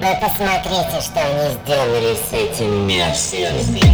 Вы посмотрите, что они сделали с этим мерсием.